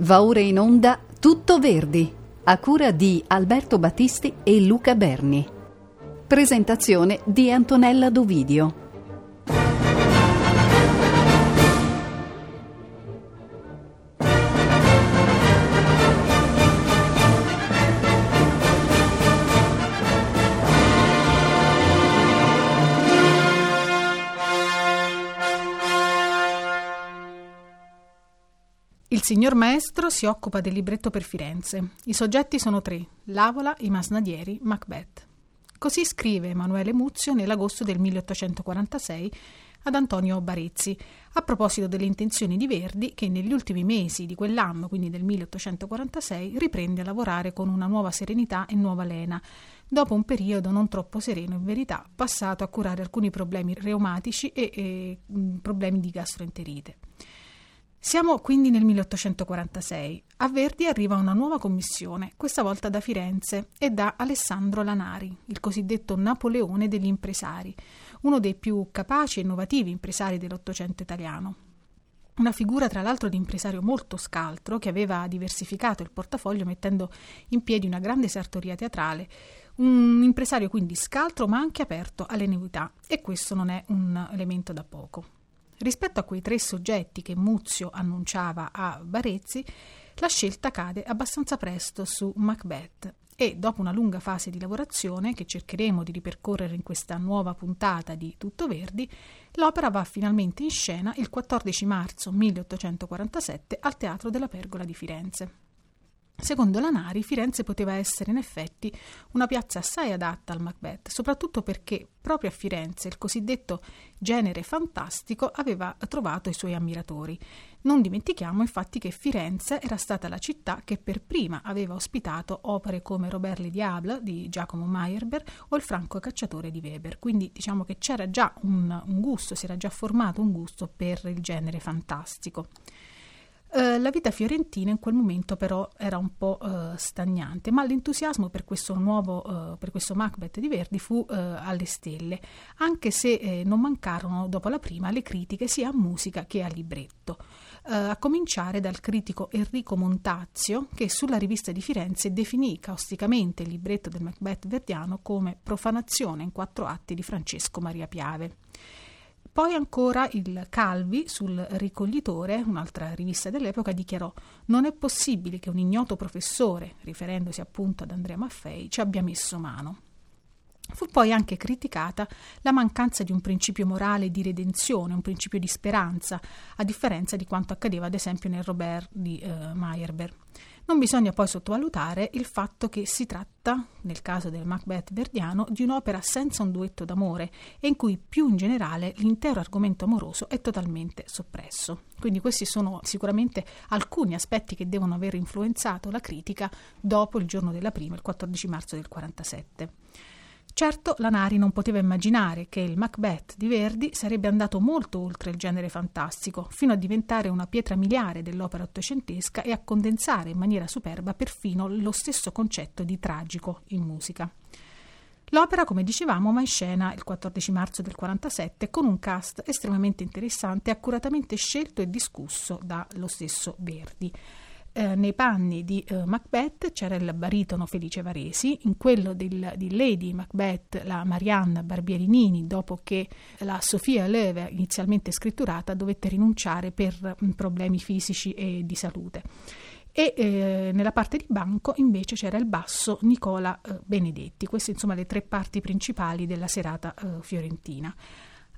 Va ora in onda Tutto Verdi, a cura di Alberto Battisti e Luca Berni. Presentazione di Antonella D'Ovidio. Il signor maestro si occupa del libretto per Firenze. I soggetti sono tre: l'Avola, i masnadieri, Macbeth. Così scrive Emanuele Muzio nell'agosto del 1846 ad Antonio Barezzi, a proposito delle intenzioni di Verdi, che negli ultimi mesi di quell'anno, quindi del 1846, riprende a lavorare con una nuova serenità e nuova lena, dopo un periodo non troppo sereno in verità, passato a curare alcuni problemi reumatici e problemi di gastroenterite. Siamo quindi nel 1846. A Verdi arriva una nuova commissione, questa volta da Firenze e da Alessandro Lanari, il cosiddetto Napoleone degli impresari, uno dei più capaci e innovativi impresari dell'Ottocento italiano. Una figura tra l'altro di impresario molto scaltro, che aveva diversificato il portafoglio mettendo in piedi una grande sartoria teatrale. Un impresario quindi scaltro ma anche aperto alle novità, e questo non è un elemento da poco. Rispetto a quei tre soggetti che Muzio annunciava a Barezzi, la scelta cade abbastanza presto su Macbeth e, dopo una lunga fase di lavorazione che cercheremo di ripercorrere in questa nuova puntata di Tutto Verdi, l'opera va finalmente in scena il 14 marzo 1847 al Teatro della Pergola di Firenze. Secondo Lanari, Firenze poteva essere in effetti una piazza assai adatta al Macbeth, soprattutto perché proprio a Firenze il cosiddetto genere fantastico aveva trovato i suoi ammiratori. Non dimentichiamo infatti che Firenze era stata la città che per prima aveva ospitato opere come Robert le Diable di Giacomo Meyerbeer o il Franco Cacciatore di Weber, quindi diciamo che c'era già un gusto, si era già formato un gusto per il genere fantastico. La vita fiorentina in quel momento però era un po' stagnante, ma l'entusiasmo per questo Macbeth di Verdi fu alle stelle, anche se non mancarono dopo la prima le critiche sia a musica che a libretto, a cominciare dal critico Enrico Montazio, che sulla Rivista di Firenze definì causticamente il libretto del Macbeth verdiano come profanazione in 4 atti di Francesco Maria Piave. Poi ancora il Calvi sul Ricoglitore, un'altra rivista dell'epoca, dichiarò: «Non è possibile che un ignoto professore, riferendosi appunto ad Andrea Maffei, ci abbia messo mano». Fu poi anche criticata la mancanza di un principio morale di redenzione, un principio di speranza, a differenza di quanto accadeva ad esempio nel Robert di Meyerbeer. Non bisogna poi sottovalutare il fatto che si tratta, nel caso del Macbeth verdiano, di un'opera senza un duetto d'amore e in cui più in generale l'intero argomento amoroso è totalmente soppresso. Quindi questi sono sicuramente alcuni aspetti che devono aver influenzato la critica dopo il giorno della prima, il 14 marzo del 47. Certo, Lanari non poteva immaginare che il Macbeth di Verdi sarebbe andato molto oltre il genere fantastico, fino a diventare una pietra miliare dell'opera ottocentesca e a condensare in maniera superba perfino lo stesso concetto di tragico in musica. L'opera, come dicevamo, va in scena il 14 marzo del 47 con un cast estremamente interessante, accuratamente scelto e discusso dallo stesso Verdi. Nei panni di Macbeth c'era il baritono Felice Varesi, in quello di Lady Macbeth la Marianna Barbieri-Nini, dopo che la Sofia Loewe, inizialmente scritturata, dovette rinunciare per problemi fisici e di salute. E nella parte di Banco invece c'era il basso Nicola Benedetti. Queste insomma le 3 parti principali della serata fiorentina.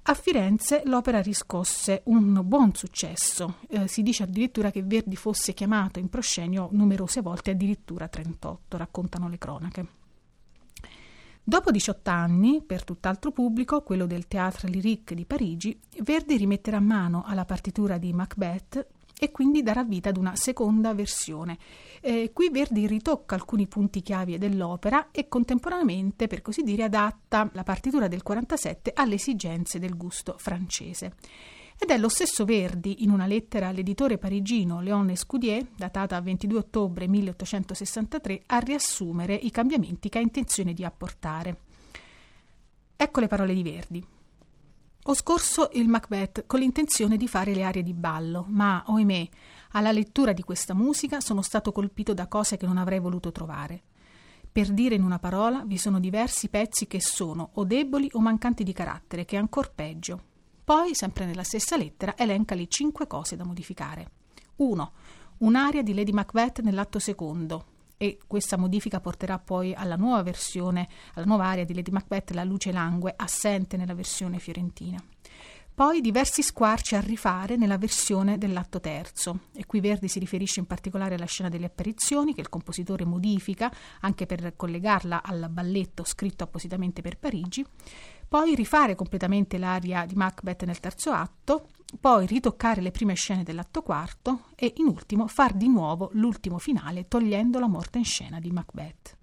A Firenze l'opera riscosse un buon successo, si dice addirittura che Verdi fosse chiamato in proscenio numerose volte, addirittura 38, raccontano le cronache. Dopo 18 anni, per tutt'altro pubblico, quello del Théâtre Lyrique di Parigi, Verdi rimetterà mano alla partitura di Macbeth e quindi darà vita ad una seconda versione. Qui Verdi ritocca alcuni punti chiave dell'opera e contemporaneamente, per così dire, adatta la partitura del 47 alle esigenze del gusto francese. Ed è lo stesso Verdi, in una lettera all'editore parigino Léon Escudier, datata 22 ottobre 1863, a riassumere i cambiamenti che ha intenzione di apportare. Ecco le parole di Verdi. Ho scorso il Macbeth con l'intenzione di fare le arie di ballo, ma, ohimè, alla lettura di questa musica sono stato colpito da cose che non avrei voluto trovare. Per dire in una parola, vi sono diversi pezzi che sono o deboli o mancanti di carattere, che è ancor peggio. Poi, sempre nella stessa lettera, elenca le 5 cose da modificare. 1. Un'aria di Lady Macbeth nell'atto secondo, e questa modifica porterà poi alla nuova versione, alla nuova aria di Lady Macbeth, La luce langue, assente nella versione fiorentina. Poi diversi squarci a rifare nella versione dell'atto terzo, e qui Verdi si riferisce in particolare alla scena delle apparizioni, che il compositore modifica anche per collegarla al balletto scritto appositamente per Parigi. Poi rifare completamente l'aria di Macbeth nel terzo atto, poi ritoccare le prime scene dell'atto quarto e in ultimo far di nuovo l'ultimo finale togliendo la morte in scena di Macbeth.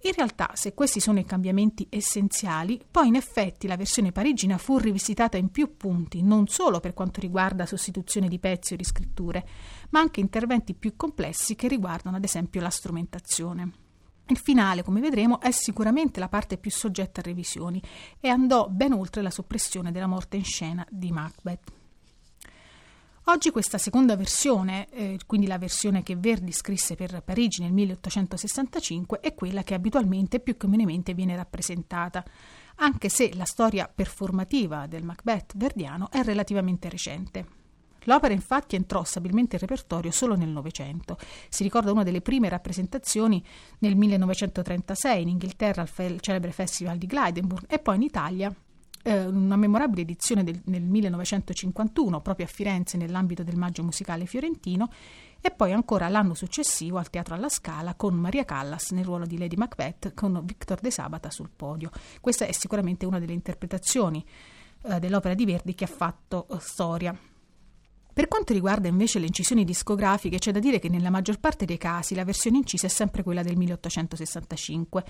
In realtà, se questi sono i cambiamenti essenziali, poi in effetti la versione parigina fu rivisitata in più punti, non solo per quanto riguarda sostituzione di pezzi o riscritture, ma anche interventi più complessi che riguardano ad esempio la strumentazione. Il finale, come vedremo, è sicuramente la parte più soggetta a revisioni e andò ben oltre la soppressione della morte in scena di Macbeth. Oggi questa seconda versione, quindi la versione che Verdi scrisse per Parigi nel 1865, è quella che abitualmente e più comunemente viene rappresentata, anche se la storia performativa del Macbeth verdiano è relativamente recente. L'opera infatti entrò stabilmente in repertorio solo nel Novecento. Si ricorda una delle prime rappresentazioni nel 1936 in Inghilterra al celebre Festival di Glyndebourne e poi in Italia una memorabile edizione nel 1951 proprio a Firenze nell'ambito del Maggio musicale fiorentino e poi ancora l'anno successivo al Teatro alla Scala con Maria Callas nel ruolo di Lady Macbeth con Victor De Sabata sul podio. Questa è sicuramente una delle interpretazioni dell'opera di Verdi che ha fatto storia. Per quanto riguarda invece le incisioni discografiche, c'è da dire che nella maggior parte dei casi la versione incisa è sempre quella del 1865.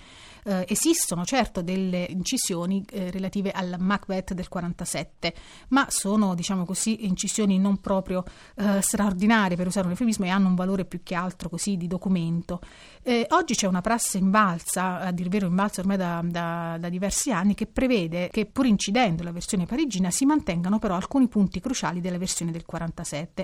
Esistono certo delle incisioni relative al Macbeth del 47, ma sono, diciamo così, incisioni non proprio straordinarie, per usare un eufemismo, e hanno un valore più che altro così di documento. Oggi c'è una prassi invalsa, a dir vero invalsa ormai da diversi anni, che prevede che pur incidendo la versione parigina si mantengano però alcuni punti cruciali della versione del 47.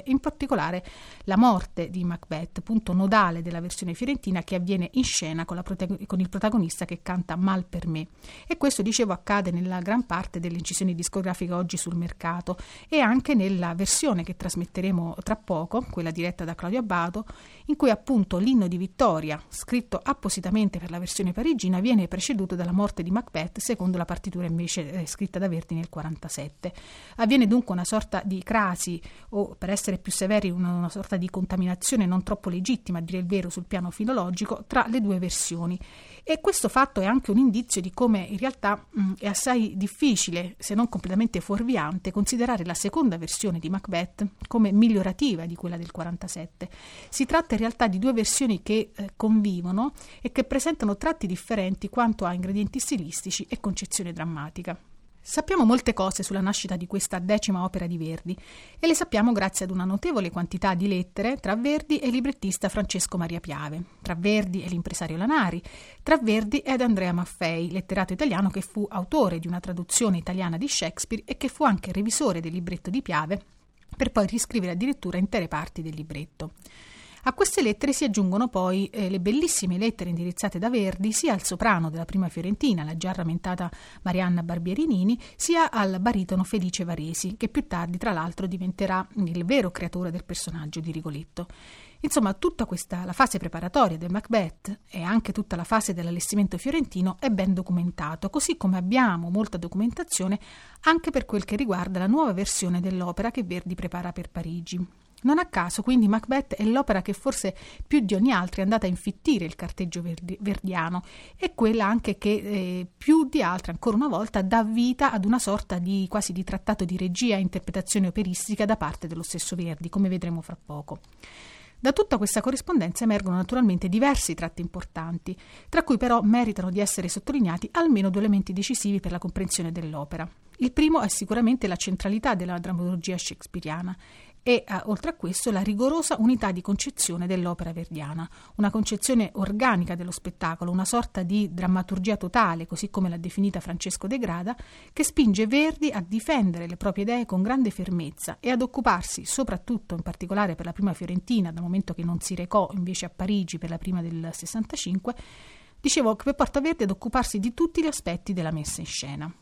In particolare la morte di Macbeth, punto nodale della versione fiorentina, che avviene in scena con il protagonista che canta Mal per me, e questo, dicevo, accade nella gran parte delle incisioni discografiche oggi sul mercato e anche nella versione che trasmetteremo tra poco, quella diretta da Claudio Abbado, in cui appunto l'inno di vittoria, scritto appositamente per la versione parigina, viene preceduto dalla morte di Macbeth secondo la partitura invece scritta da Verdi nel 47. Avviene dunque una sorta di crasi, o per essere più severi una sorta di contaminazione non troppo legittima, a dire il vero, sul piano filologico tra le due versioni, e questo fatto è anche un indizio di come in realtà è assai difficile, se non completamente fuorviante, considerare la seconda versione di Macbeth come migliorativa di quella del 47. Si tratta in realtà di due versioni che convivono e che presentano tratti differenti quanto a ingredienti stilistici e concezione drammatica. Sappiamo molte cose sulla nascita di questa 10ª opera di Verdi e le sappiamo grazie ad una notevole quantità di lettere tra Verdi e il librettista Francesco Maria Piave, tra Verdi e l'impresario Lanari, tra Verdi ed Andrea Maffei, letterato italiano che fu autore di una traduzione italiana di Shakespeare e che fu anche revisore del libretto di Piave, per poi riscrivere addirittura intere parti del libretto. A queste lettere si aggiungono poi le bellissime lettere indirizzate da Verdi sia al soprano della prima fiorentina, la già rammentata Marianna Barbieri-Nini, sia al baritono Felice Varesi, che più tardi tra l'altro diventerà il vero creatore del personaggio di Rigoletto. Insomma, tutta la fase preparatoria del Macbeth e anche tutta la fase dell'allestimento fiorentino è ben documentato, così come abbiamo molta documentazione anche per quel che riguarda la nuova versione dell'opera che Verdi prepara per Parigi. Non a caso, quindi, Macbeth è l'opera che forse più di ogni altra è andata a infittire il carteggio verdiano e quella anche che più di altre, ancora una volta, dà vita ad una sorta di quasi di trattato di regia e interpretazione operistica da parte dello stesso Verdi, come vedremo fra poco. Da tutta questa corrispondenza emergono naturalmente diversi tratti importanti, tra cui però meritano di essere sottolineati almeno 2 elementi decisivi per la comprensione dell'opera. Il primo è sicuramente la centralità della drammaturgia shakespeariana e oltre a questo la rigorosa unità di concezione dell'opera verdiana, una concezione organica dello spettacolo, una sorta di drammaturgia totale, così come l'ha definita Francesco De Grada, che spinge Verdi a difendere le proprie idee con grande fermezza e ad occuparsi, soprattutto in particolare per la prima fiorentina, dal momento che non si recò invece a Parigi per la prima del 65, dicevo che per Portaverdi ad occuparsi di tutti gli aspetti della messa in scena.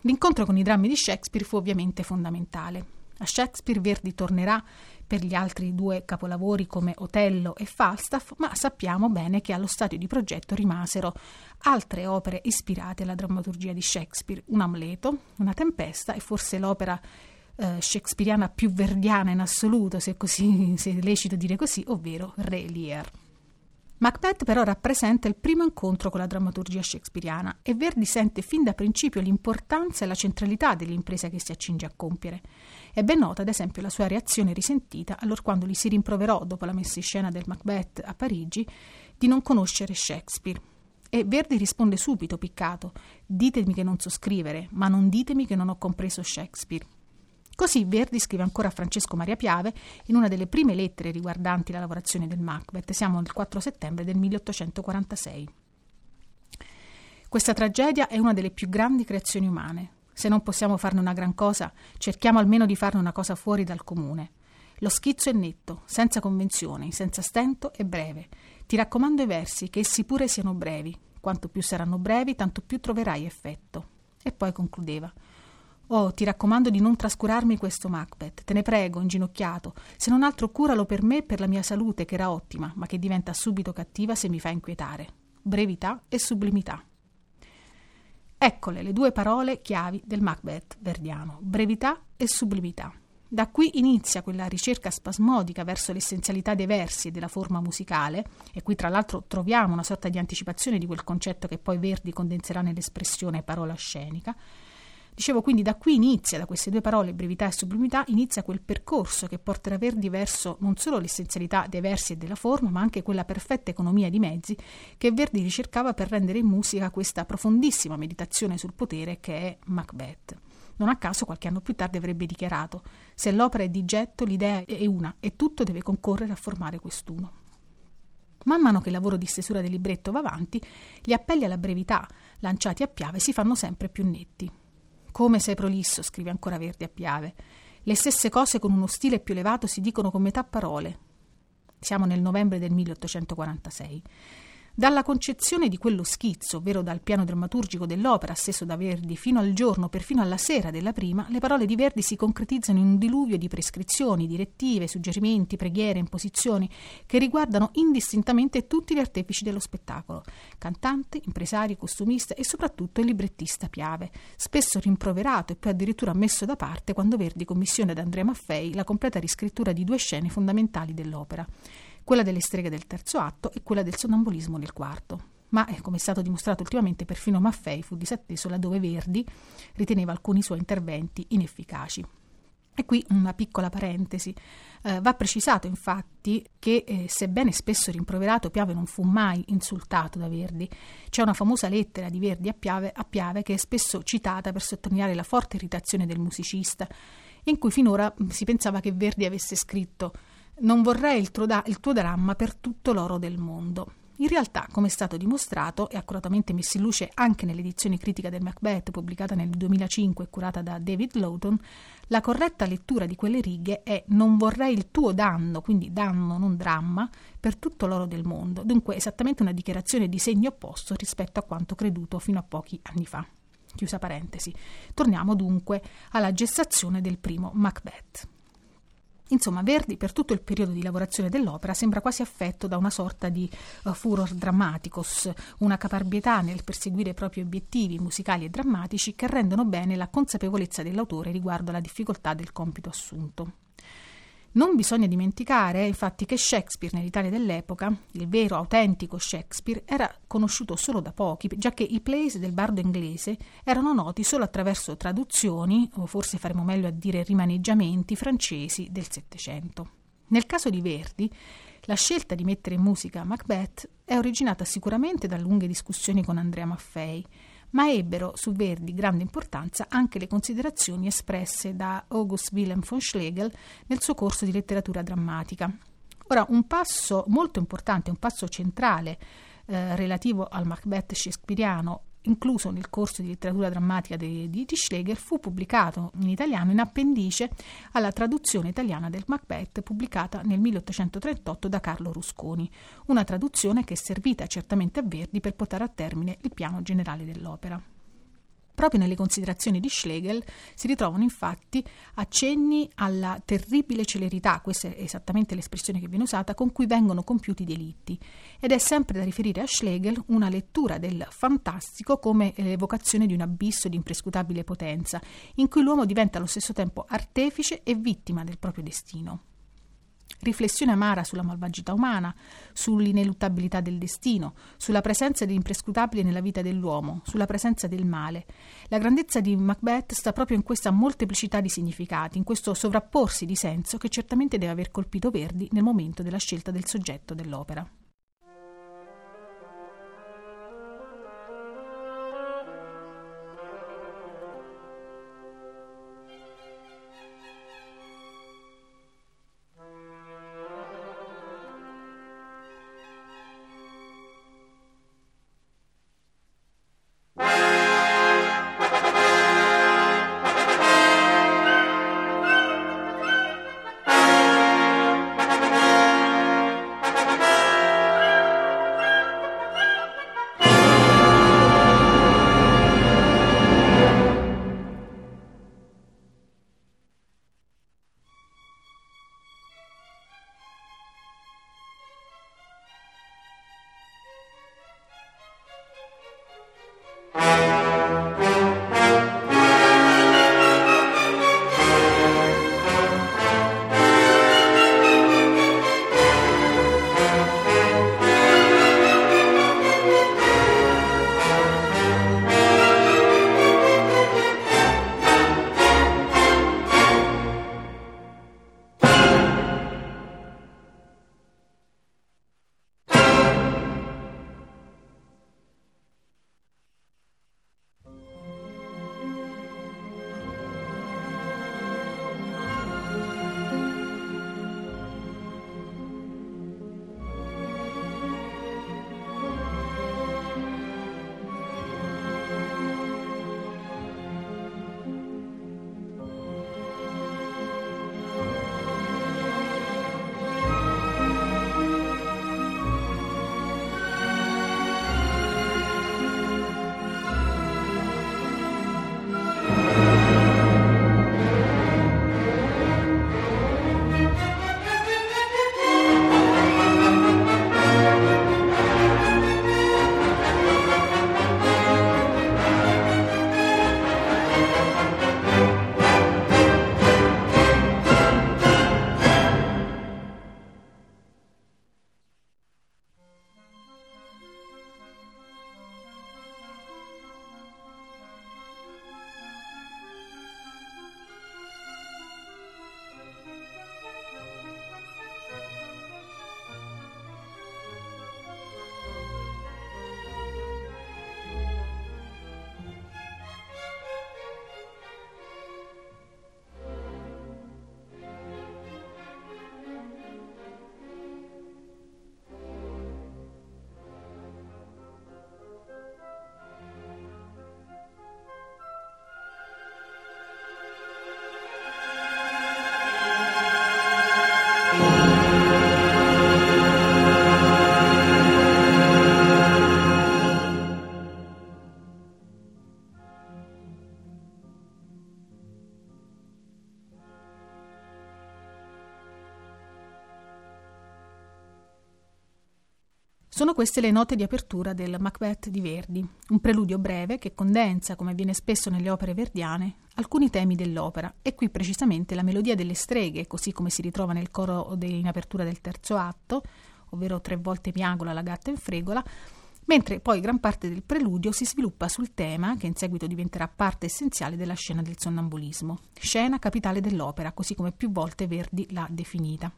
L'incontro con i drammi di Shakespeare fu ovviamente fondamentale. A Shakespeare Verdi tornerà per gli altri due capolavori come Otello e Falstaff, ma sappiamo bene che allo stadio di progetto rimasero altre opere ispirate alla drammaturgia di Shakespeare, un Amleto, una Tempesta e forse l'opera shakespeariana più verdiana in assoluto, se è lecito dire così, ovvero Re Lear. Macbeth però rappresenta il primo incontro con la drammaturgia shakespeariana e Verdi sente fin da principio l'importanza e la centralità dell'impresa che si accinge a compiere. È ben nota ad esempio la sua reazione risentita allorquando gli si rimproverò dopo la messa in scena del Macbeth a Parigi di non conoscere Shakespeare. E Verdi risponde subito piccato: ditemi che non so scrivere, ma non ditemi che non ho compreso Shakespeare. Così Verdi scrive ancora a Francesco Maria Piave in una delle prime lettere riguardanti la lavorazione del Macbeth, siamo il 4 settembre del 1846. Questa tragedia è una delle più grandi creazioni umane. Se non possiamo farne una gran cosa, cerchiamo almeno di farne una cosa fuori dal comune. Lo schizzo è netto, senza convenzioni, senza stento e breve. Ti raccomando i versi, che essi pure siano brevi. Quanto più saranno brevi, tanto più troverai effetto. E poi concludeva: oh, ti raccomando di non trascurarmi questo Macbeth, te ne prego, inginocchiato, se non altro curalo per me e per la mia salute che era ottima, ma che diventa subito cattiva se mi fa inquietare. Brevità e sublimità. Eccole le due parole chiavi del Macbeth verdiano, brevità e sublimità. Da qui inizia quella ricerca spasmodica verso l'essenzialità dei versi e della forma musicale, e qui tra l'altro troviamo una sorta di anticipazione di quel concetto che poi Verdi condenserà nell'espressione parola scenica. Dicevo quindi, da qui inizia, da queste due parole, brevità e sublimità, inizia quel percorso che porterà Verdi verso non solo l'essenzialità dei versi e della forma, ma anche quella perfetta economia di mezzi che Verdi ricercava per rendere in musica questa profondissima meditazione sul potere che è Macbeth. Non a caso qualche anno più tardi avrebbe dichiarato: se l'opera è di getto, l'idea è una e tutto deve concorrere a formare quest'uno. Man mano che il lavoro di stesura del libretto va avanti, gli appelli alla brevità lanciati a Piave si fanno sempre più netti. Come sei prolisso, scrive ancora Verdi a Piave. Le stesse cose con uno stile più elevato si dicono con metà parole. Siamo nel novembre del 1846. Dalla concezione di quello schizzo, ovvero dal piano drammaturgico dell'opera stesso da Verdi fino al giorno, perfino alla sera della prima, le parole di Verdi si concretizzano in un diluvio di prescrizioni, direttive, suggerimenti, preghiere, imposizioni che riguardano indistintamente tutti gli artefici dello spettacolo: cantanti, impresari, costumista e soprattutto il librettista Piave, spesso rimproverato e poi addirittura messo da parte quando Verdi commissiona ad Andrea Maffei la completa riscrittura di due scene fondamentali dell'opera, quella delle streghe del terzo atto e quella del sonnambulismo nel quarto. Ma, come è stato dimostrato ultimamente, perfino Maffei fu disatteso laddove Verdi riteneva alcuni suoi interventi inefficaci. E qui una piccola parentesi. Va precisato infatti che sebbene spesso rimproverato, Piave non fu mai insultato da Verdi. C'è una famosa lettera di Verdi a Piave che è spesso citata per sottolineare la forte irritazione del musicista, in cui finora si pensava che Verdi avesse scritto: non vorrei il tuo dramma per tutto l'oro del mondo. In realtà, come è stato dimostrato e accuratamente messo in luce anche nell'edizione critica del Macbeth pubblicata nel 2005 e curata da David Lawton, la corretta lettura di quelle righe è: non vorrei il tuo danno, quindi danno non dramma, per tutto l'oro del mondo. Dunque esattamente una dichiarazione di segno opposto rispetto a quanto creduto fino a pochi anni fa. Chiusa parentesi. Torniamo dunque alla gestazione del primo Macbeth. Insomma, Verdi per tutto il periodo di lavorazione dell'opera sembra quasi affetto da una sorta di furor drammaticus, una caparbietà nel perseguire i propri obiettivi musicali e drammatici che rendono bene la consapevolezza dell'autore riguardo alla difficoltà del compito assunto. Non bisogna dimenticare, infatti, che Shakespeare nell'Italia dell'epoca, il vero, autentico Shakespeare, era conosciuto solo da pochi, già che i plays del bardo inglese erano noti solo attraverso traduzioni, o forse faremo meglio a dire rimaneggiamenti, francesi del Settecento. Nel caso di Verdi, la scelta di mettere in musica Macbeth è originata sicuramente da lunghe discussioni con Andrea Maffei, ma ebbero su Verdi grande importanza anche le considerazioni espresse da August Wilhelm von Schlegel nel suo corso di letteratura drammatica. Ora, un passo molto importante, un passo centrale relativo al Macbeth shakespeariano, incluso nel corso di letteratura drammatica di Schlegel, fu pubblicato in italiano in appendice alla traduzione italiana del Macbeth pubblicata nel 1838 da Carlo Rusconi, una traduzione che è servita certamente a Verdi per portare a termine il piano generale dell'opera. Proprio nelle considerazioni di Schlegel si ritrovano infatti accenni alla terribile celerità, questa è esattamente l'espressione che viene usata, con cui vengono compiuti i delitti, ed è sempre da riferire a Schlegel una lettura del fantastico come l'evocazione di un abisso di imprescrutabile potenza, in cui l'uomo diventa allo stesso tempo artefice e vittima del proprio destino. Riflessione amara sulla malvagità umana, sull'ineluttabilità del destino, sulla presenza dell'imprescrutabile nella vita dell'uomo, sulla presenza del male. La grandezza di Macbeth sta proprio in questa molteplicità di significati, in questo sovrapporsi di senso che certamente deve aver colpito Verdi nel momento della scelta del soggetto dell'opera. Sono queste le note di apertura del Macbeth di Verdi, un preludio breve che condensa, come avviene spesso nelle opere verdiane, alcuni temi dell'opera, e qui precisamente la melodia delle streghe, così come si ritrova nel coro in apertura del terzo atto, ovvero tre volte piangola la gatta in fregola, mentre poi gran parte del preludio si sviluppa sul tema che in seguito diventerà parte essenziale della scena del sonnambulismo, scena capitale dell'opera, così come più volte Verdi l'ha definita.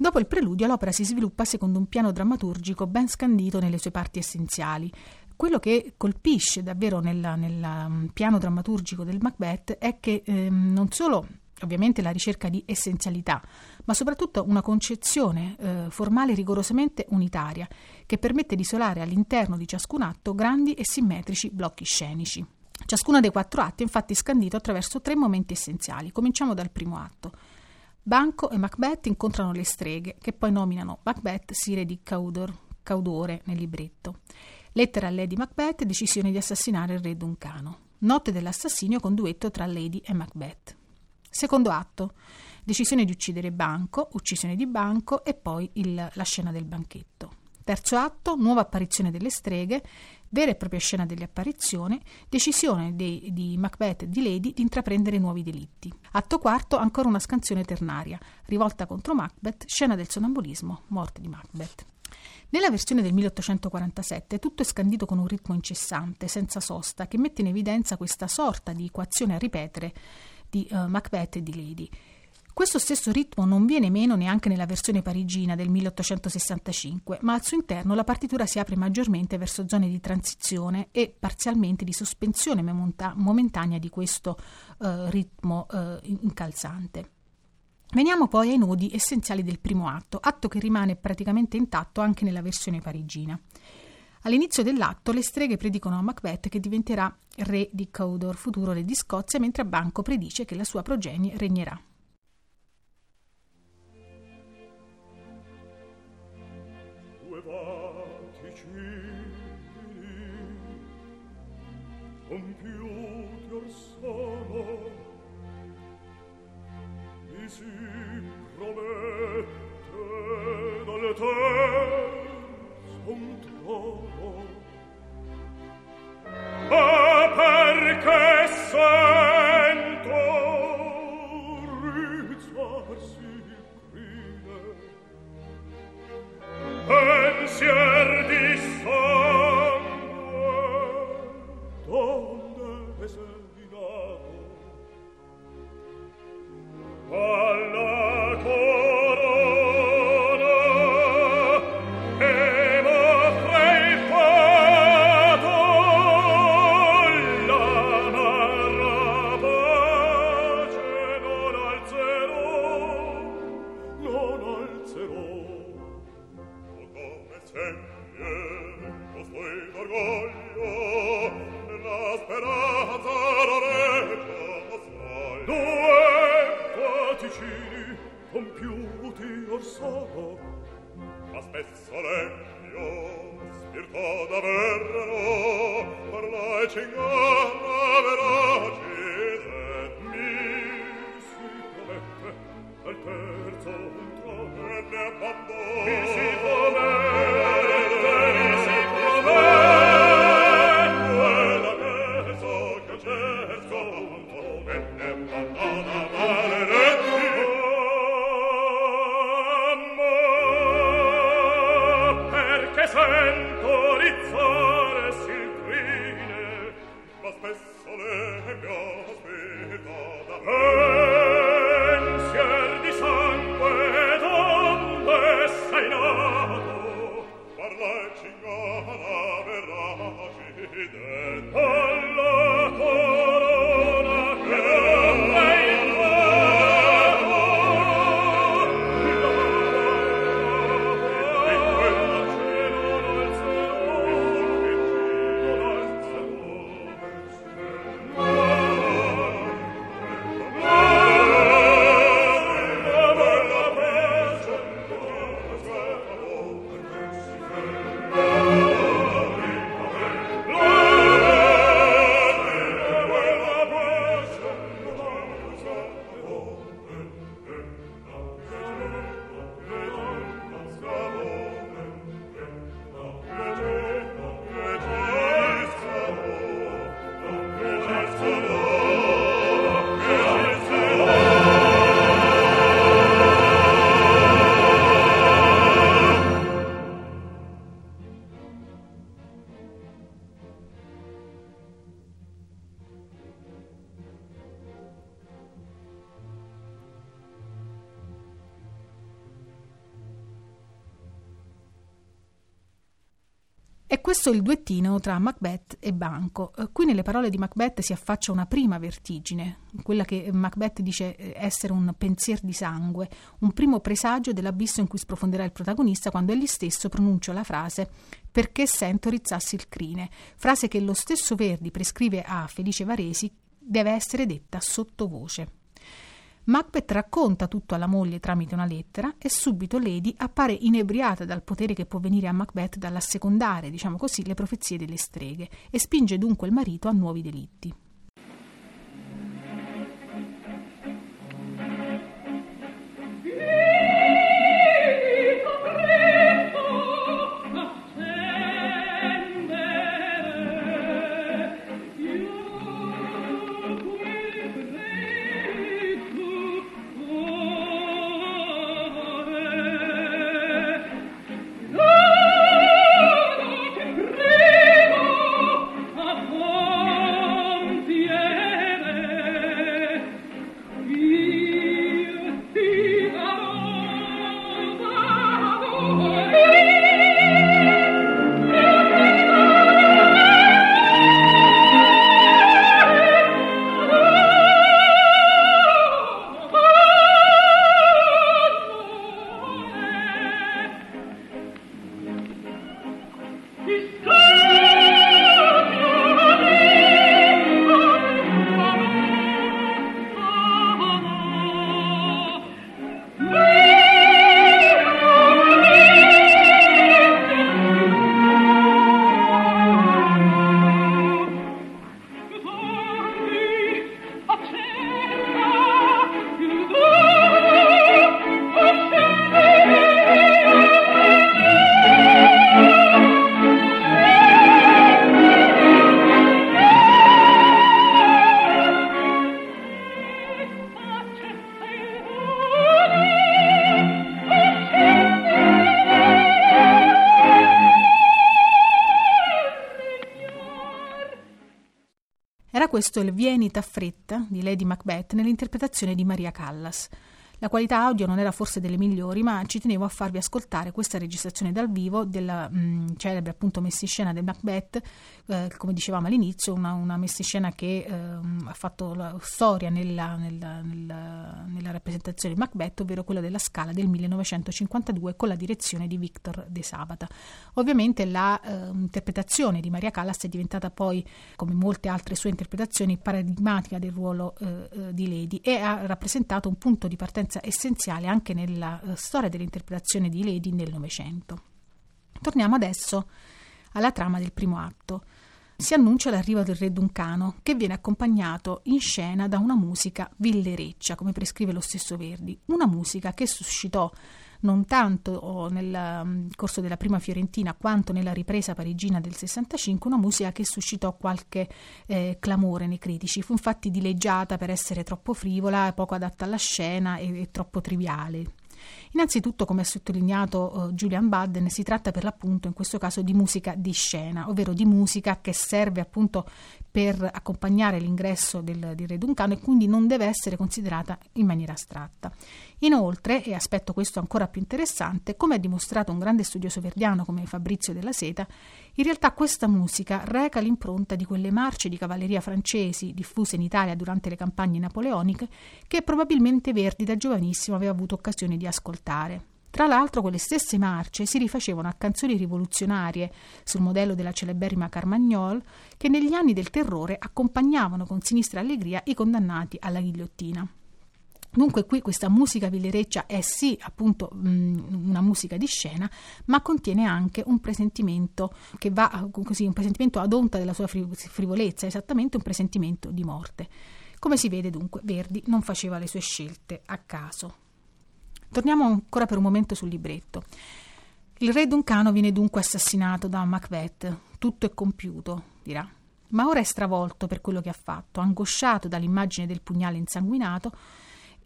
Dopo il preludio l'opera si sviluppa secondo un piano drammaturgico ben scandito nelle sue parti essenziali, Quello che colpisce davvero nel piano drammaturgico del Macbeth è che non solo ovviamente la ricerca di essenzialità, ma soprattutto una concezione formale rigorosamente unitaria che permette di isolare all'interno di ciascun atto grandi e simmetrici blocchi scenici. Ciascuno dei quattro atti è infatti scandito attraverso tre momenti essenziali. Cominciamo dal primo atto. Banco e Macbeth incontrano le streghe, che poi nominano Macbeth sire di Caudore nel libretto. Lettera a Lady Macbeth, decisione di assassinare il re Duncano. Notte dell'assassinio con duetto tra Lady e Macbeth. Secondo atto, decisione di uccidere Banco, uccisione di Banco e poi la scena del banchetto. Terzo atto, nuova apparizione delle streghe, vera e propria scena delle apparizioni, decisione di Macbeth e di Lady di intraprendere nuovi delitti. Atto quarto, ancora una scansione ternaria, rivolta contro Macbeth, scena del sonambulismo, morte di Macbeth. Nella versione del 1847 tutto è scandito con un ritmo incessante, senza sosta, che mette in evidenza questa sorta di equazione a ripetere di Macbeth e di Lady. Questo stesso ritmo non viene meno neanche nella versione parigina del 1865, ma al suo interno la partitura si apre maggiormente verso zone di transizione e parzialmente di sospensione momentanea di questo ritmo incalzante. Veniamo poi ai nodi essenziali del primo atto che rimane praticamente intatto anche nella versione parigina. All'inizio dell'atto le streghe predicono a Macbeth che diventerà re di Caudor, futuro re di Scozia, mentre Banco predice che la sua progenie regnerà. Computer sono, mi si promette dalle terze un trono, ma perché sento rizzarsi crine, pensier di sangue, donde sei nato, alla corona che m'offre il fato, l'amara pace non alzerò, ma come sempre costo il orgoglio nella speranza la reggia due vaticini compiuti or sono, ma spesso legno spirito d'averno per la cingana verace mi si promette al terzo un trono e ne abbandono mi si promette sento rizzare si crine, ma spesso le mie aspetta da pensier di sangue, dove sei nato? È questo il duettino tra Macbeth e Banco. Qui nelle parole di Macbeth si affaccia una prima vertigine, quella che Macbeth dice essere un pensier di sangue, un primo presagio dell'abisso in cui sprofonderà il protagonista quando egli stesso pronuncia la frase «perché sento rizzarsi il crine», frase che lo stesso Verdi prescrive a Felice Varesi deve essere detta sottovoce. Macbeth racconta tutto alla moglie tramite una lettera e subito Lady appare inebriata dal potere che può venire a Macbeth dall'assecondare, diciamo così, le profezie delle streghe e spinge dunque il marito a nuovi delitti. Questo è il Vieni t'affretta di Lady Macbeth nell'interpretazione di Maria Callas. La qualità audio non era forse delle migliori, ma ci tenevo a farvi ascoltare questa registrazione dal vivo della celebre appunto messa in scena del Macbeth, come dicevamo all'inizio, una messa in scena che ha fatto la storia nella rappresentazione di Macbeth, ovvero quella della Scala del 1952 con la direzione di Victor De Sabata. Ovviamente la interpretazione di Maria Callas è diventata poi, come molte altre sue interpretazioni, paradigmatica del ruolo di Lady e ha rappresentato un punto di partenza essenziale anche nella storia dell'interpretazione di Lady nel Novecento. Torniamo adesso alla trama del primo atto. Si annuncia l'arrivo del re Duncano, che viene accompagnato in scena da una musica villereccia, come prescrive lo stesso Verdi, una musica che suscitò non tanto nel corso della prima fiorentina quanto nella ripresa parigina del 65, una musica che suscitò qualche clamore nei critici. Fu infatti dileggiata per essere troppo frivola, poco adatta alla scena e troppo triviale. Innanzitutto, come ha sottolineato Julian Budden, si tratta per l'appunto in questo caso di musica di scena, ovvero di musica che serve appunto per accompagnare l'ingresso del re Duncano e quindi non deve essere considerata in maniera astratta. Inoltre, e aspetto questo ancora più interessante, come ha dimostrato un grande studioso verdiano come Fabrizio Della Seta, in realtà questa musica reca l'impronta di quelle marce di cavalleria francesi diffuse in Italia durante le campagne napoleoniche che probabilmente Verdi da giovanissimo aveva avuto occasione di ascoltare. Tra l'altro quelle stesse marce si rifacevano a canzoni rivoluzionarie sul modello della celeberrima Carmagnole che negli anni del terrore accompagnavano con sinistra allegria i condannati alla ghigliottina. Dunque qui questa musica villereccia è sì appunto una musica di scena, ma contiene anche un presentimento che va così, un presentimento ad onta della sua frivolezza, esattamente un presentimento di morte. Come si vede dunque Verdi non faceva le sue scelte a caso. Torniamo ancora per un momento sul libretto. Il re Duncano viene dunque assassinato da Macbeth. Tutto è compiuto, dirà. Ma ora è stravolto per quello che ha fatto, angosciato dall'immagine del pugnale insanguinato,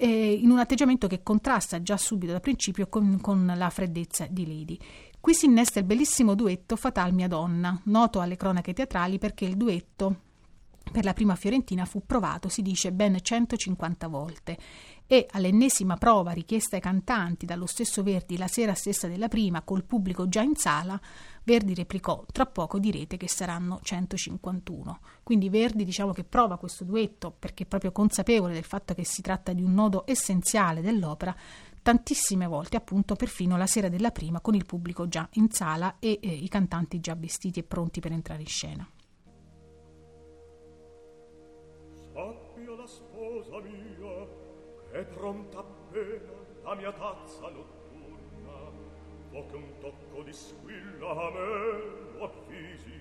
in un atteggiamento che contrasta già subito da principio con la freddezza di Lady. Qui si innesta il bellissimo duetto Fatal mia donna, noto alle cronache teatrali perché il duetto Per la prima fiorentina fu provato, si dice, ben 150 volte e all'ennesima prova richiesta ai cantanti dallo stesso Verdi la sera stessa della prima, col pubblico già in sala, Verdi replicò: tra poco direte che saranno 151. Quindi Verdi, diciamo, che prova questo duetto, perché proprio consapevole del fatto che si tratta di un nodo essenziale dell'opera, tantissime volte, appunto perfino la sera della prima, con il pubblico già in sala e i cantanti già vestiti e pronti per entrare in scena. Sappia la sposa mia che pronta appena la mia tazza notturna, o che un tocco di squilla a me lo avvisi.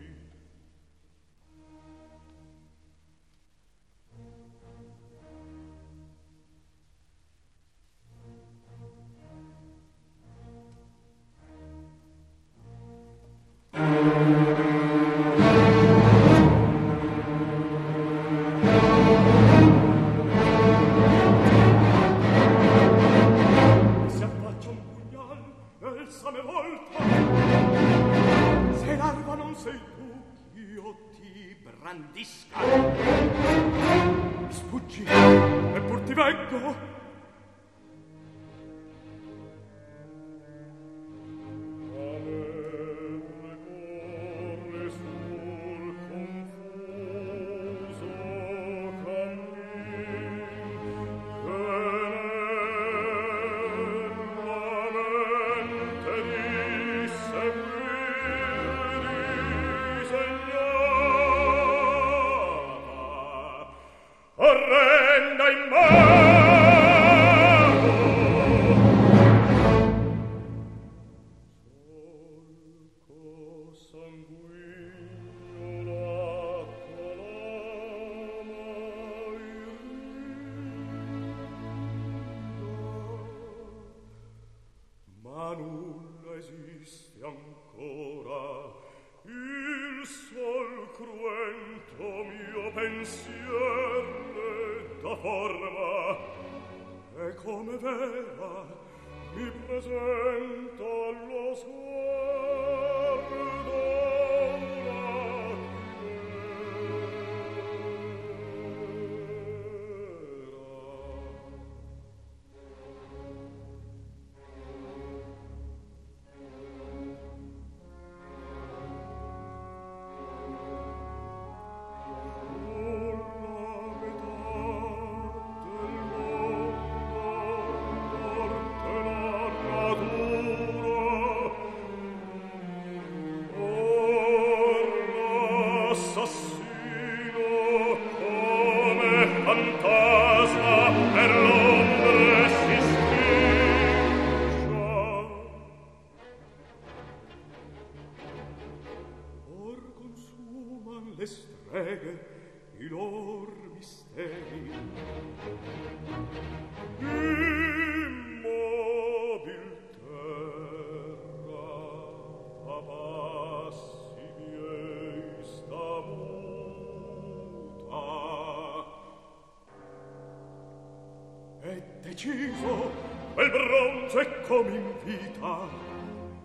Deciso, quel bronzo è come in vita,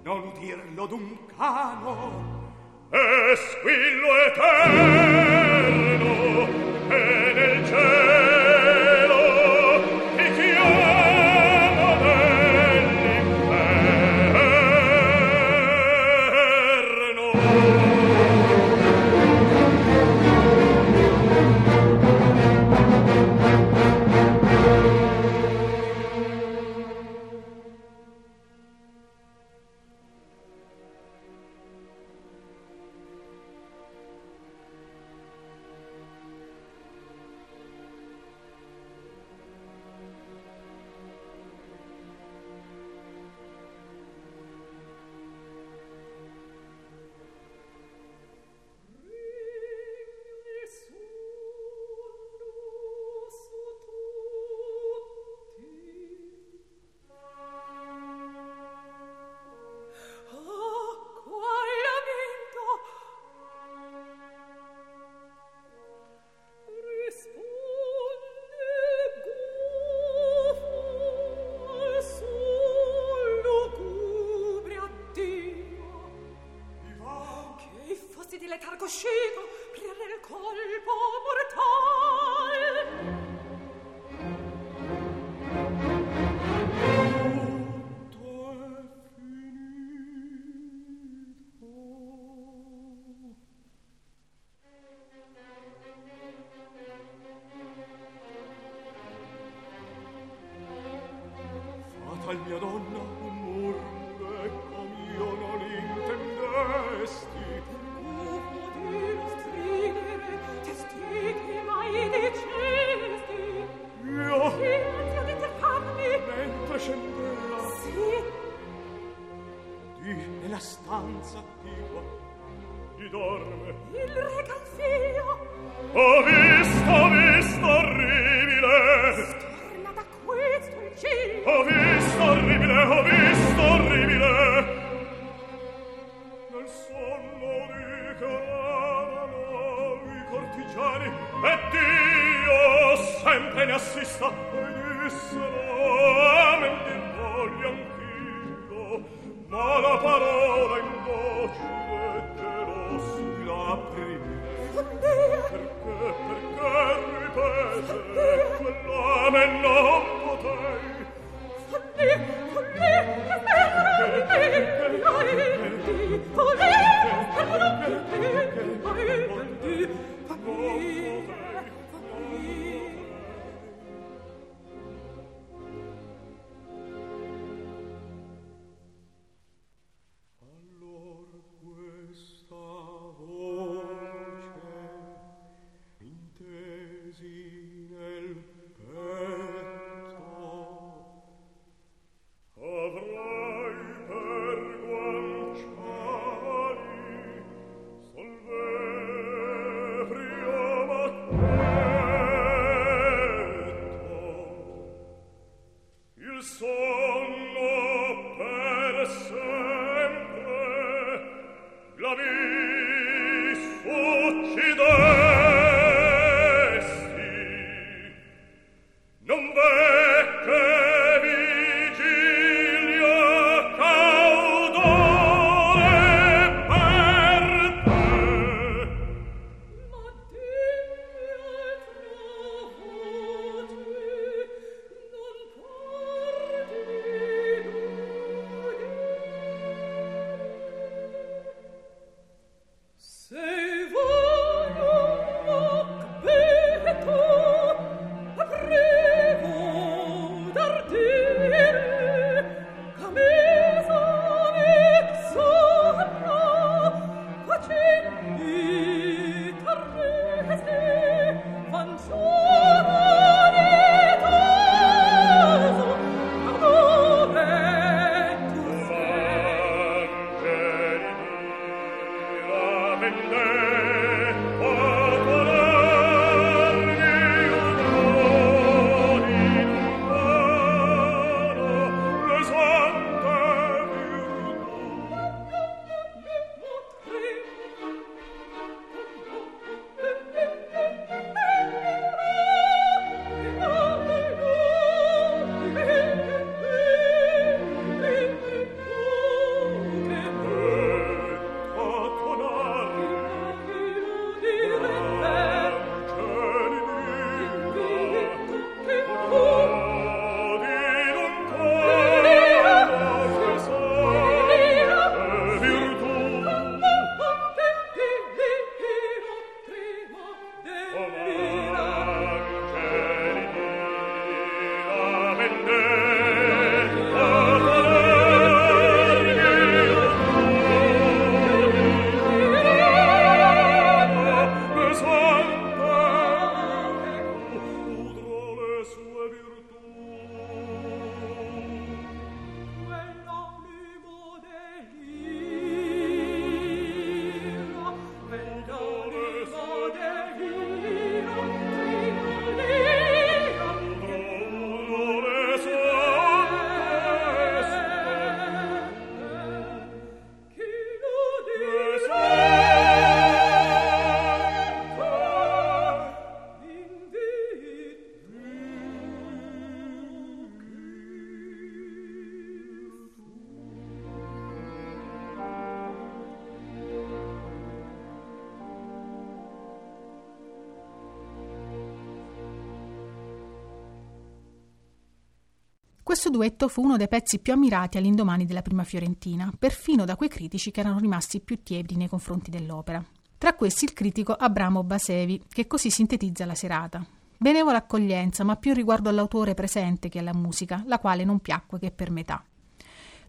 non dirlo Duncano, è squillo eterno, e nel cielo ti chiama dell'inferno. al mia donna un murmur, ecco mio non intendesti. Tu potresti stridere, testighi mai dicesti. Io, sì, mentre ad intercarmi, mentre scendeva, sì, di nella stanza attigua di dorme il re Canfio. Ho visto, orribile. Ho visto orribile nel sonno ricoravano i cortigiani e Dio sempre ne assista e dissero amen dir voglio anch'io, ma la parola in voce leggerò sui labbri perché ripetere quell'amen non potei. Allora questa voce intesi nel Questo duetto fu uno dei pezzi più ammirati all'indomani della prima Fiorentina, perfino da quei critici che erano rimasti più tiepidi nei confronti dell'opera. Tra questi il critico Abramo Basevi, che così sintetizza la serata. Benevola accoglienza, ma più riguardo all'autore presente che alla musica, la quale non piacque che per metà.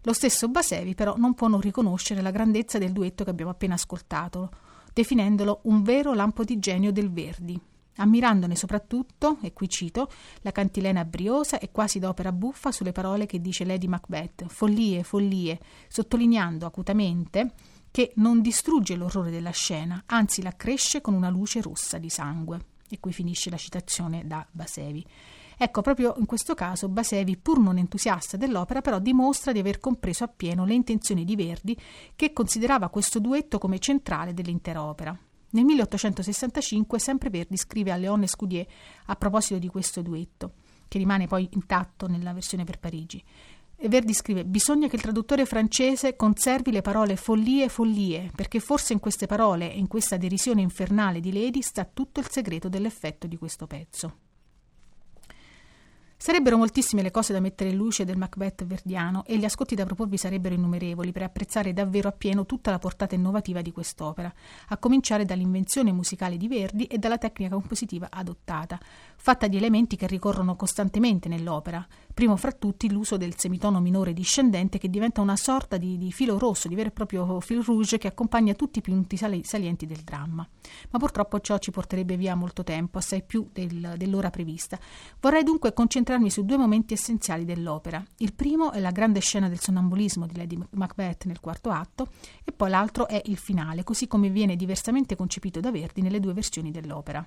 Lo stesso Basevi però non può non riconoscere la grandezza del duetto che abbiamo appena ascoltato, definendolo un vero lampo di genio del Verdi, ammirandone soprattutto, e qui cito, la cantilena briosa e quasi d'opera buffa sulle parole che dice Lady Macbeth, follie, follie, sottolineando acutamente che non distrugge l'orrore della scena, anzi l'accresce con una luce rossa di sangue. E qui finisce la citazione da Basevi. Ecco, proprio in questo caso Basevi, pur non entusiasta dell'opera, però dimostra di aver compreso appieno le intenzioni di Verdi, che considerava questo duetto come centrale dell'intera opera. Nel 1865 sempre Verdi scrive a Léon Escudier a proposito di questo duetto, che rimane poi intatto nella versione per Parigi. Verdi scrive: bisogna che il traduttore francese conservi le parole follie, follie, perché forse in queste parole e in questa derisione infernale di Lady sta tutto il segreto dell'effetto di questo pezzo. Sarebbero moltissime le cose da mettere in luce del Macbeth verdiano e gli ascolti da proporvi sarebbero innumerevoli per apprezzare davvero appieno tutta la portata innovativa di quest'opera, a cominciare dall'invenzione musicale di Verdi e dalla tecnica compositiva adottata, fatta di elementi che ricorrono costantemente nell'opera, primo fra tutti l'uso del semitono minore discendente che diventa una sorta di filo rosso, di vero e proprio fil rouge che accompagna tutti i punti salienti del dramma. Ma purtroppo ciò ci porterebbe via molto tempo, assai più dell'ora prevista. Vorrei dunque concentrarmi su due momenti essenziali dell'opera. Il primo è la grande scena del sonnambulismo di Lady Macbeth nel quarto atto e poi l'altro è il finale, così come viene diversamente concepito da Verdi nelle due versioni dell'opera.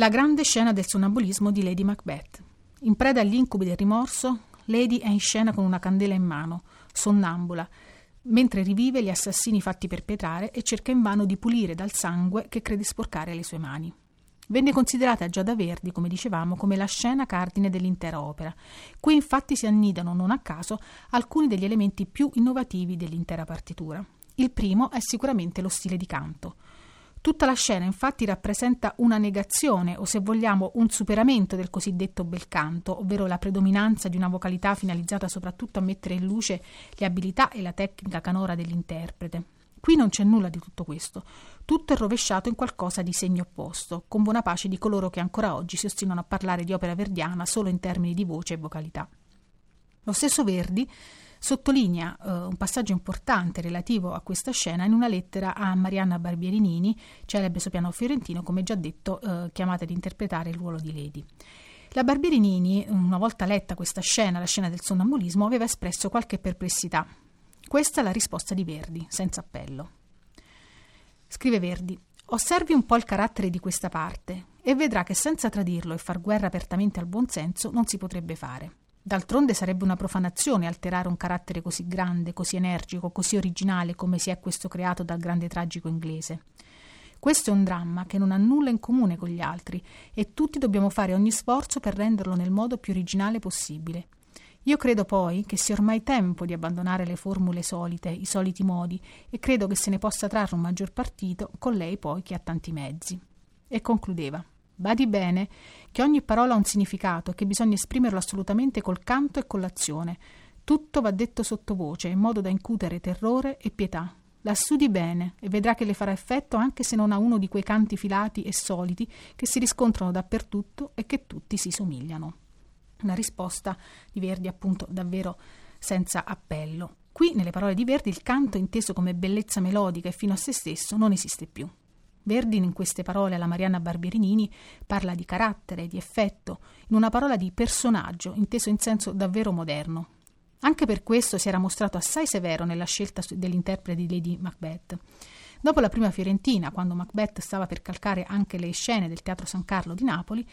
La grande scena del sonambulismo di Lady Macbeth. In preda agli incubi del rimorso, Lady è in scena con una candela in mano, sonnambula, mentre rivive gli assassini fatti perpetrare e cerca invano di pulire dal sangue che crede sporcare le sue mani. Venne considerata già da Verdi, come dicevamo, come la scena cardine dell'intera opera. Qui infatti si annidano, non a caso, alcuni degli elementi più innovativi dell'intera partitura. Il primo è sicuramente lo stile di canto. Tutta la scena infatti rappresenta una negazione, o se vogliamo un superamento del cosiddetto bel canto, ovvero la predominanza di una vocalità finalizzata soprattutto a mettere in luce le abilità e la tecnica canora dell'interprete. Qui non c'è nulla di tutto questo, tutto è rovesciato in qualcosa di segno opposto, con buona pace di coloro che ancora oggi si ostinano a parlare di opera verdiana solo in termini di voce e vocalità. Lo stesso Verdi sottolinea un passaggio importante relativo a questa scena in una lettera a Marianna Barbieri-Nini, celebre soprano fiorentino, come già detto, chiamata ad interpretare il ruolo di Lady. La Barbieri-Nini, una volta letta questa scena, la scena del sonnambulismo, aveva espresso qualche perplessità. Questa è la risposta di Verdi, senza appello. Scrive Verdi: osservi un po' il carattere di questa parte e vedrà che senza tradirlo e far guerra apertamente al buonsenso non si potrebbe fare. D'altronde sarebbe una profanazione alterare un carattere così grande, così energico, così originale come si è questo creato dal grande tragico inglese. Questo è un dramma che non ha nulla in comune con gli altri e tutti dobbiamo fare ogni sforzo per renderlo nel modo più originale possibile. Io credo poi che sia ormai tempo di abbandonare le formule solite, i soliti modi, e credo che se ne possa trarre un maggior partito con lei poi che ha tanti mezzi. E concludeva: badi bene che ogni parola ha un significato e che bisogna esprimerlo assolutamente col canto e con l'azione. Tutto va detto sottovoce, in modo da incutere terrore e pietà. La studi bene e vedrà che le farà effetto anche se non ha uno di quei canti filati e soliti che si riscontrano dappertutto e che tutti si somigliano. Una risposta di Verdi, appunto, davvero senza appello. Qui, nelle parole di Verdi, il canto inteso come bellezza melodica e fino a se stesso non esiste più. Verdi in queste parole alla Marianna Barbieri-Nini parla di carattere, di effetto, in una parola di personaggio, inteso in senso davvero moderno. Anche per questo si era mostrato assai severo nella scelta dell'interprete di Lady Macbeth. Dopo la prima fiorentina, quando Macbeth stava per calcare anche le scene del Teatro San Carlo di Napoli,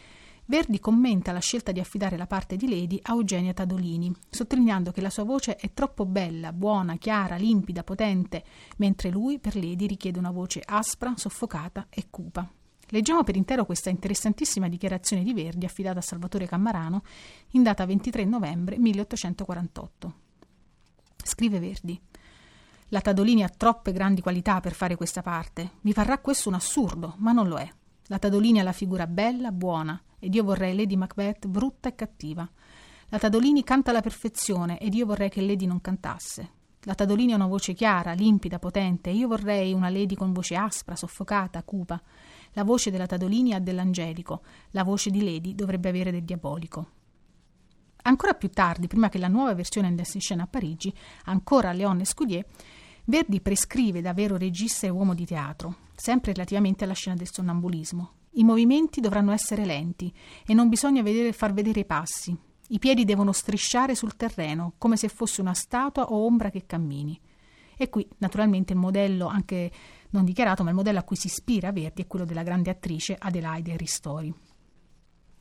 Verdi commenta la scelta di affidare la parte di Lady a Eugenia Tadolini, sottolineando che la sua voce è troppo bella, buona, chiara, limpida, potente, mentre lui per Lady richiede una voce aspra, soffocata e cupa. Leggiamo per intero questa interessantissima dichiarazione di Verdi affidata a Salvatore Cammarano in data 23 novembre 1848. Scrive Verdi: la Tadolini ha troppe grandi qualità per fare questa parte. Mi parrà questo un assurdo, ma non lo è. La Tadolini ha la figura bella, buona, ed io vorrei Lady Macbeth brutta e cattiva. La Tadolini canta alla perfezione ed io vorrei che Lady non cantasse. La Tadolini ha una voce chiara, limpida, potente, io vorrei una Lady con voce aspra, soffocata, cupa. La voce della Tadolini ha dell'angelico, la voce di Lady dovrebbe avere del diabolico. Ancora più tardi, prima che la nuova versione andasse in scena a Parigi, ancora Léon Escudier, Verdi prescrive, da vero regista e uomo di teatro, sempre relativamente alla scena del sonnambulismo: i movimenti dovranno essere lenti e non bisogna far vedere i passi. I piedi devono strisciare sul terreno, come se fosse una statua o ombra che cammini. E qui, naturalmente, il modello, anche non dichiarato, ma il modello a cui si ispira Verdi è quello della grande attrice Adelaide Ristori.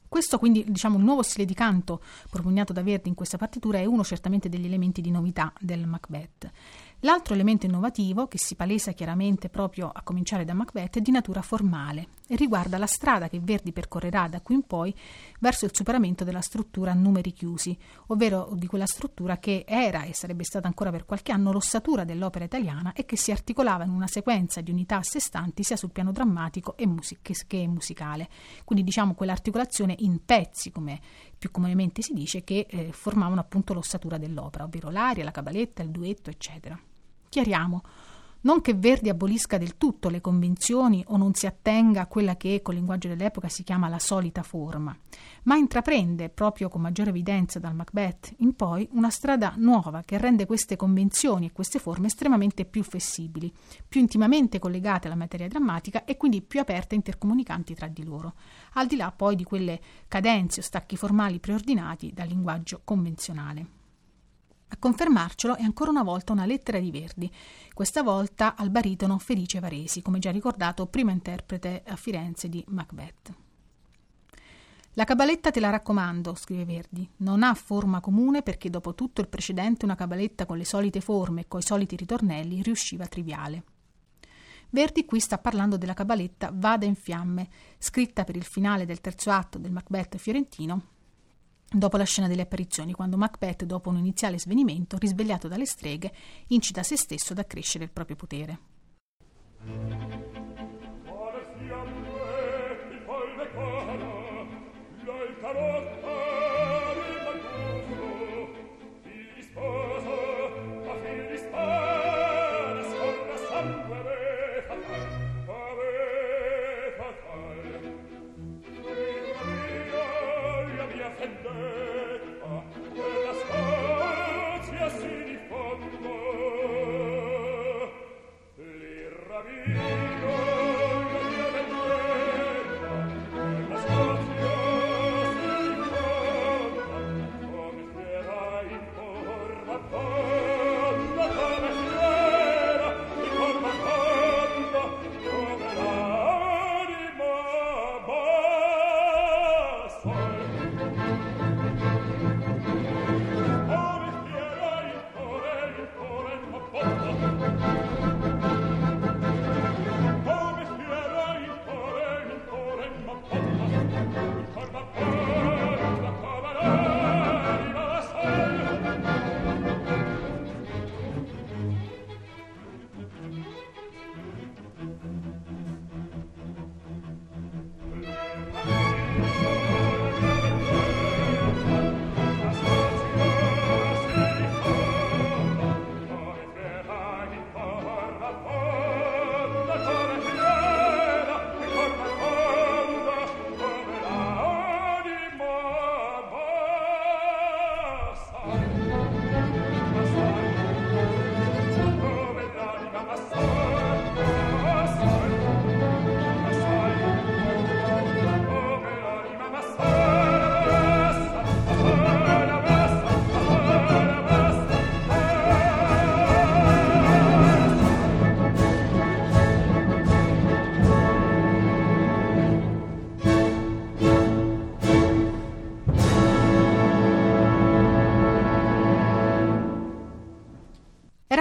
Questo, quindi, il nuovo stile di canto propugnato da Verdi in questa partitura è uno certamente degli elementi di novità del Macbeth. L'altro elemento innovativo, che si palesa chiaramente proprio a cominciare da Macbeth, è di natura formale e riguarda la strada che Verdi percorrerà da qui in poi verso il superamento della struttura a numeri chiusi, ovvero di quella struttura che era e sarebbe stata ancora per qualche anno l'ossatura dell'opera italiana e che si articolava in una sequenza di unità a sé stanti sia sul piano drammatico che musicale. Quindi quell'articolazione in pezzi, come più comunemente si dice, che formavano appunto l'ossatura dell'opera, ovvero l'aria, la cabaletta, il duetto, eccetera. Chiariamo, non che Verdi abolisca del tutto le convenzioni o non si attenga a quella che col linguaggio dell'epoca si chiama la solita forma, ma intraprende, proprio con maggiore evidenza dal Macbeth in poi, una strada nuova che rende queste convenzioni e queste forme estremamente più flessibili, più intimamente collegate alla materia drammatica e quindi più aperte e intercomunicanti tra di loro, al di là poi di quelle cadenze o stacchi formali preordinati dal linguaggio convenzionale. A confermarcelo è ancora una volta una lettera di Verdi, questa volta al baritono Felice Varesi, come già ricordato, prima interprete a Firenze di Macbeth. La cabaletta te la raccomando, scrive Verdi, non ha forma comune perché dopo tutto il precedente una cabaletta con le solite forme e coi soliti ritornelli riusciva triviale. Verdi qui sta parlando della cabaletta Vada in fiamme, scritta per il finale del terzo atto del Macbeth fiorentino, dopo la scena delle apparizioni, quando Macbeth, dopo un iniziale svenimento, risvegliato dalle streghe, incita se stesso ad accrescere il proprio potere.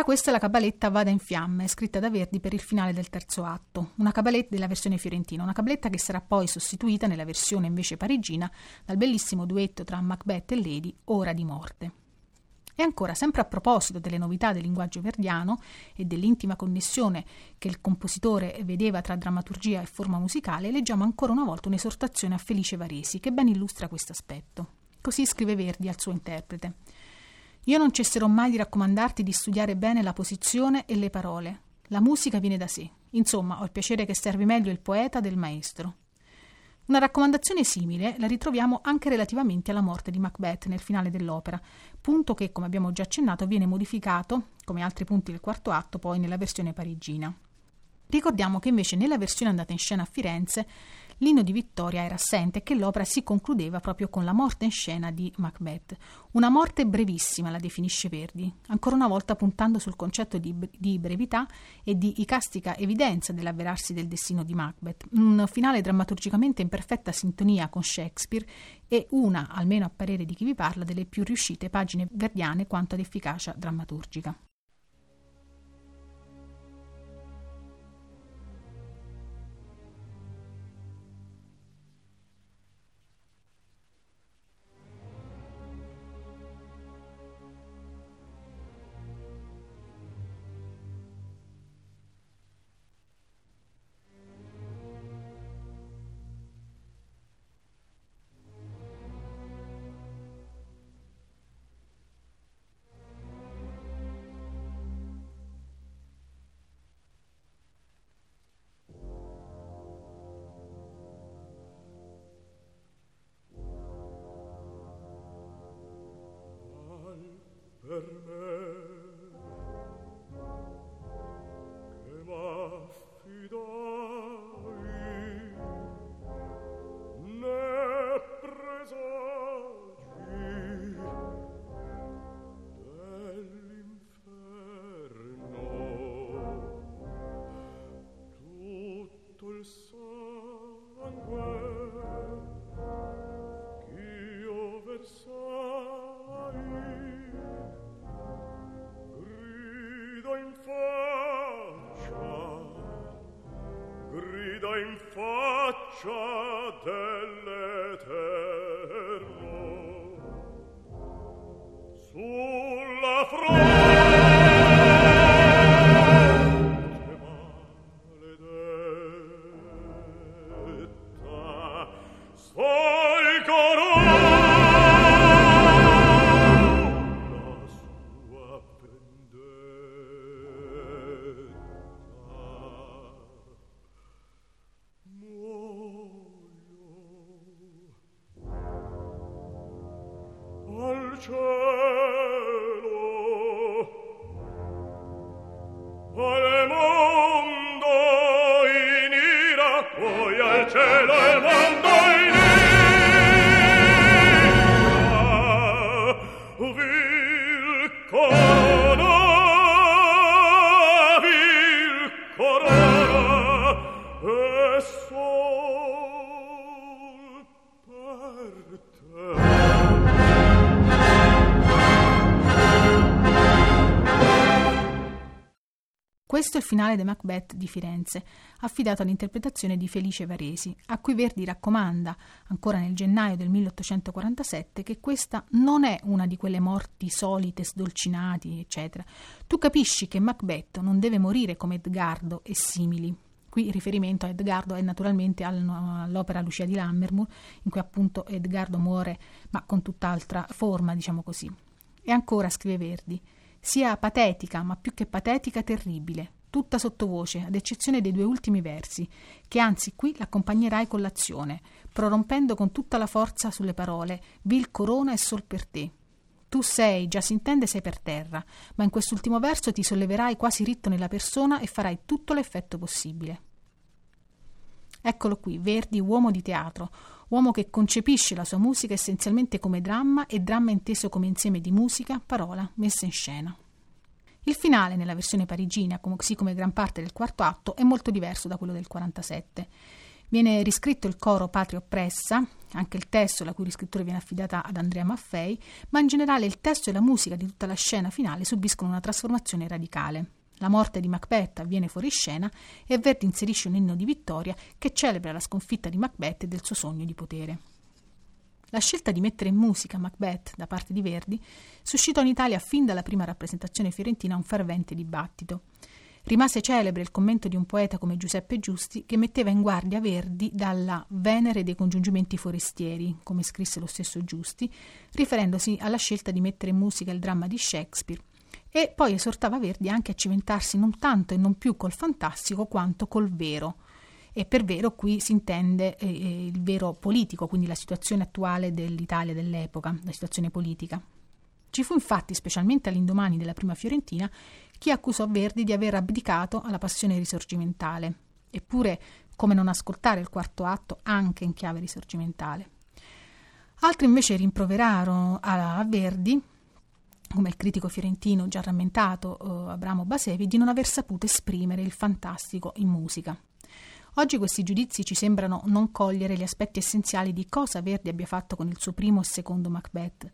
Questa è la cabaletta Vada in fiamme, scritta da Verdi per il finale del terzo atto, una cabaletta della versione fiorentina, una cabaletta che sarà poi sostituita nella versione invece parigina dal bellissimo duetto tra Macbeth e Lady, Ora di morte. E ancora, sempre a proposito delle novità del linguaggio verdiano e dell'intima connessione che il compositore vedeva tra drammaturgia e forma musicale, leggiamo ancora una volta un'esortazione a Felice Varesi che ben illustra questo aspetto. Così scrive Verdi al suo interprete: «Io non cesserò mai di raccomandarti di studiare bene la posizione e le parole. La musica viene da sé. Insomma, ho il piacere che servi meglio il poeta del maestro». Una raccomandazione simile la ritroviamo anche relativamente alla morte di Macbeth nel finale dell'opera, punto che, come abbiamo già accennato, viene modificato, come altri punti del quarto atto, poi nella versione parigina. Ricordiamo che invece nella versione andata in scena a Firenze l'inno di vittoria era assente e che l'opera si concludeva proprio con la morte in scena di Macbeth. Una morte brevissima la definisce Verdi, ancora una volta puntando sul concetto di brevità e di icastica evidenza dell'avverarsi del destino di Macbeth. Un finale drammaturgicamente in perfetta sintonia con Shakespeare e una, almeno a parere di chi vi parla, delle più riuscite pagine verdiane quanto ad efficacia drammaturgica. Sangue braccia dell'Eterno sulla fronte maledetta sol corona la sua vendetta. Al cielo, al mondo in ira, poi al cielo al mondo in ira, vil corona e sol per te. Questo è il finale di Macbeth di Firenze, affidato all'interpretazione di Felice Varesi, a cui Verdi raccomanda, ancora nel gennaio del 1847, che questa non è una di quelle morti solite, sdolcinati, eccetera. Tu capisci che Macbeth non deve morire come Edgardo e simili. Qui il riferimento a Edgardo è naturalmente all'opera Lucia di Lammermoor, in cui appunto Edgardo muore, ma con tutt'altra forma, diciamo così. E ancora, scrive Verdi, sia patetica, ma più che patetica, terribile, tutta sottovoce, ad eccezione dei due ultimi versi, che anzi qui l'accompagnerai con l'azione, prorompendo con tutta la forza sulle parole «Vil corona e sol per te». Tu sei, già si intende, sei per terra, ma in quest'ultimo verso ti solleverai quasi ritto nella persona e farai tutto l'effetto possibile. Eccolo qui, Verdi, uomo di teatro, uomo che concepisce la sua musica essenzialmente come dramma e dramma inteso come insieme di musica, parola, messa in scena. Il finale, nella versione parigina, così come gran parte del quarto atto, è molto diverso da quello del 47. Viene riscritto il coro Patria oppressa, anche il testo, la cui riscrittura viene affidata ad Andrea Maffei, ma in generale il testo e la musica di tutta la scena finale subiscono una trasformazione radicale. La morte di Macbeth avviene fuori scena e Verdi inserisce un inno di vittoria che celebra la sconfitta di Macbeth e del suo sogno di potere. La scelta di mettere in musica Macbeth da parte di Verdi suscitò in Italia fin dalla prima rappresentazione fiorentina un fervente dibattito. Rimase celebre il commento di un poeta come Giuseppe Giusti che metteva in guardia Verdi dalla Venere dei congiungimenti forestieri, come scrisse lo stesso Giusti, riferendosi alla scelta di mettere in musica il dramma di Shakespeare. E poi esortava Verdi anche a cimentarsi non tanto e non più col fantastico quanto col vero. E per vero qui si intende il vero politico, quindi la situazione attuale dell'Italia dell'epoca, la situazione politica. Ci fu infatti, specialmente all'indomani della prima Fiorentina, chi accusò Verdi di aver abdicato alla passione risorgimentale. Eppure, come non ascoltare il quarto atto anche in chiave risorgimentale. Altri invece rimproverarono a Verdi, come il critico fiorentino già rammentato Abramo Basevi, di non aver saputo esprimere il fantastico in musica. Oggi questi giudizi ci sembrano non cogliere gli aspetti essenziali di cosa Verdi abbia fatto con il suo primo e secondo Macbeth,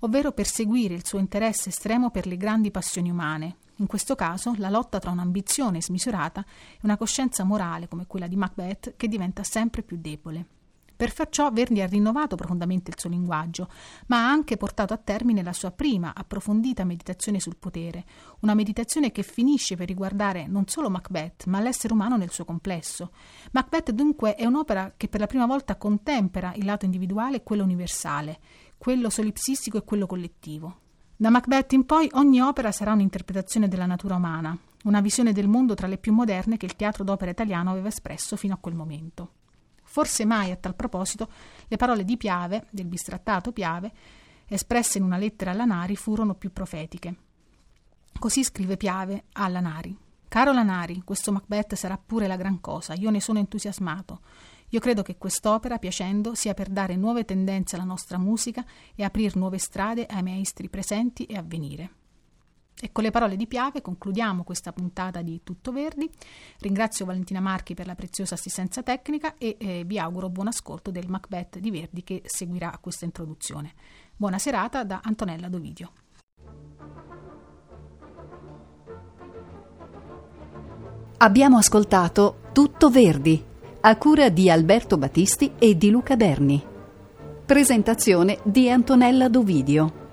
ovvero perseguire il suo interesse estremo per le grandi passioni umane, in questo caso la lotta tra un'ambizione smisurata e una coscienza morale come quella di Macbeth che diventa sempre più debole. Per far ciò Verdi ha rinnovato profondamente il suo linguaggio, ma ha anche portato a termine la sua prima, approfondita meditazione sul potere, una meditazione che finisce per riguardare non solo Macbeth, ma l'essere umano nel suo complesso. Macbeth dunque è un'opera che per la prima volta contempera il lato individuale e quello universale, quello solipsistico e quello collettivo. Da Macbeth in poi ogni opera sarà un'interpretazione della natura umana, una visione del mondo tra le più moderne che il teatro d'opera italiano aveva espresso fino a quel momento. Forse mai a tal proposito le parole di Piave, del bistrattato Piave, espresse in una lettera a Lanari furono più profetiche. Così scrive Piave a Lanari: «Caro Lanari, questo Macbeth sarà pure la gran cosa, io ne sono entusiasmato. Io credo che quest'opera, piacendo, sia per dare nuove tendenze alla nostra musica e aprire nuove strade ai maestri presenti e a venire». E con le parole di Piave concludiamo questa puntata di Tutto Verdi. Ringrazio Valentina Marchi per la preziosa assistenza tecnica e vi auguro buon ascolto del Macbeth di Verdi che seguirà a questa introduzione. Buona serata da Antonella D'Ovidio. Abbiamo ascoltato Tutto Verdi, a cura di Alberto Battisti e di Luca Berni. Presentazione di Antonella D'Ovidio.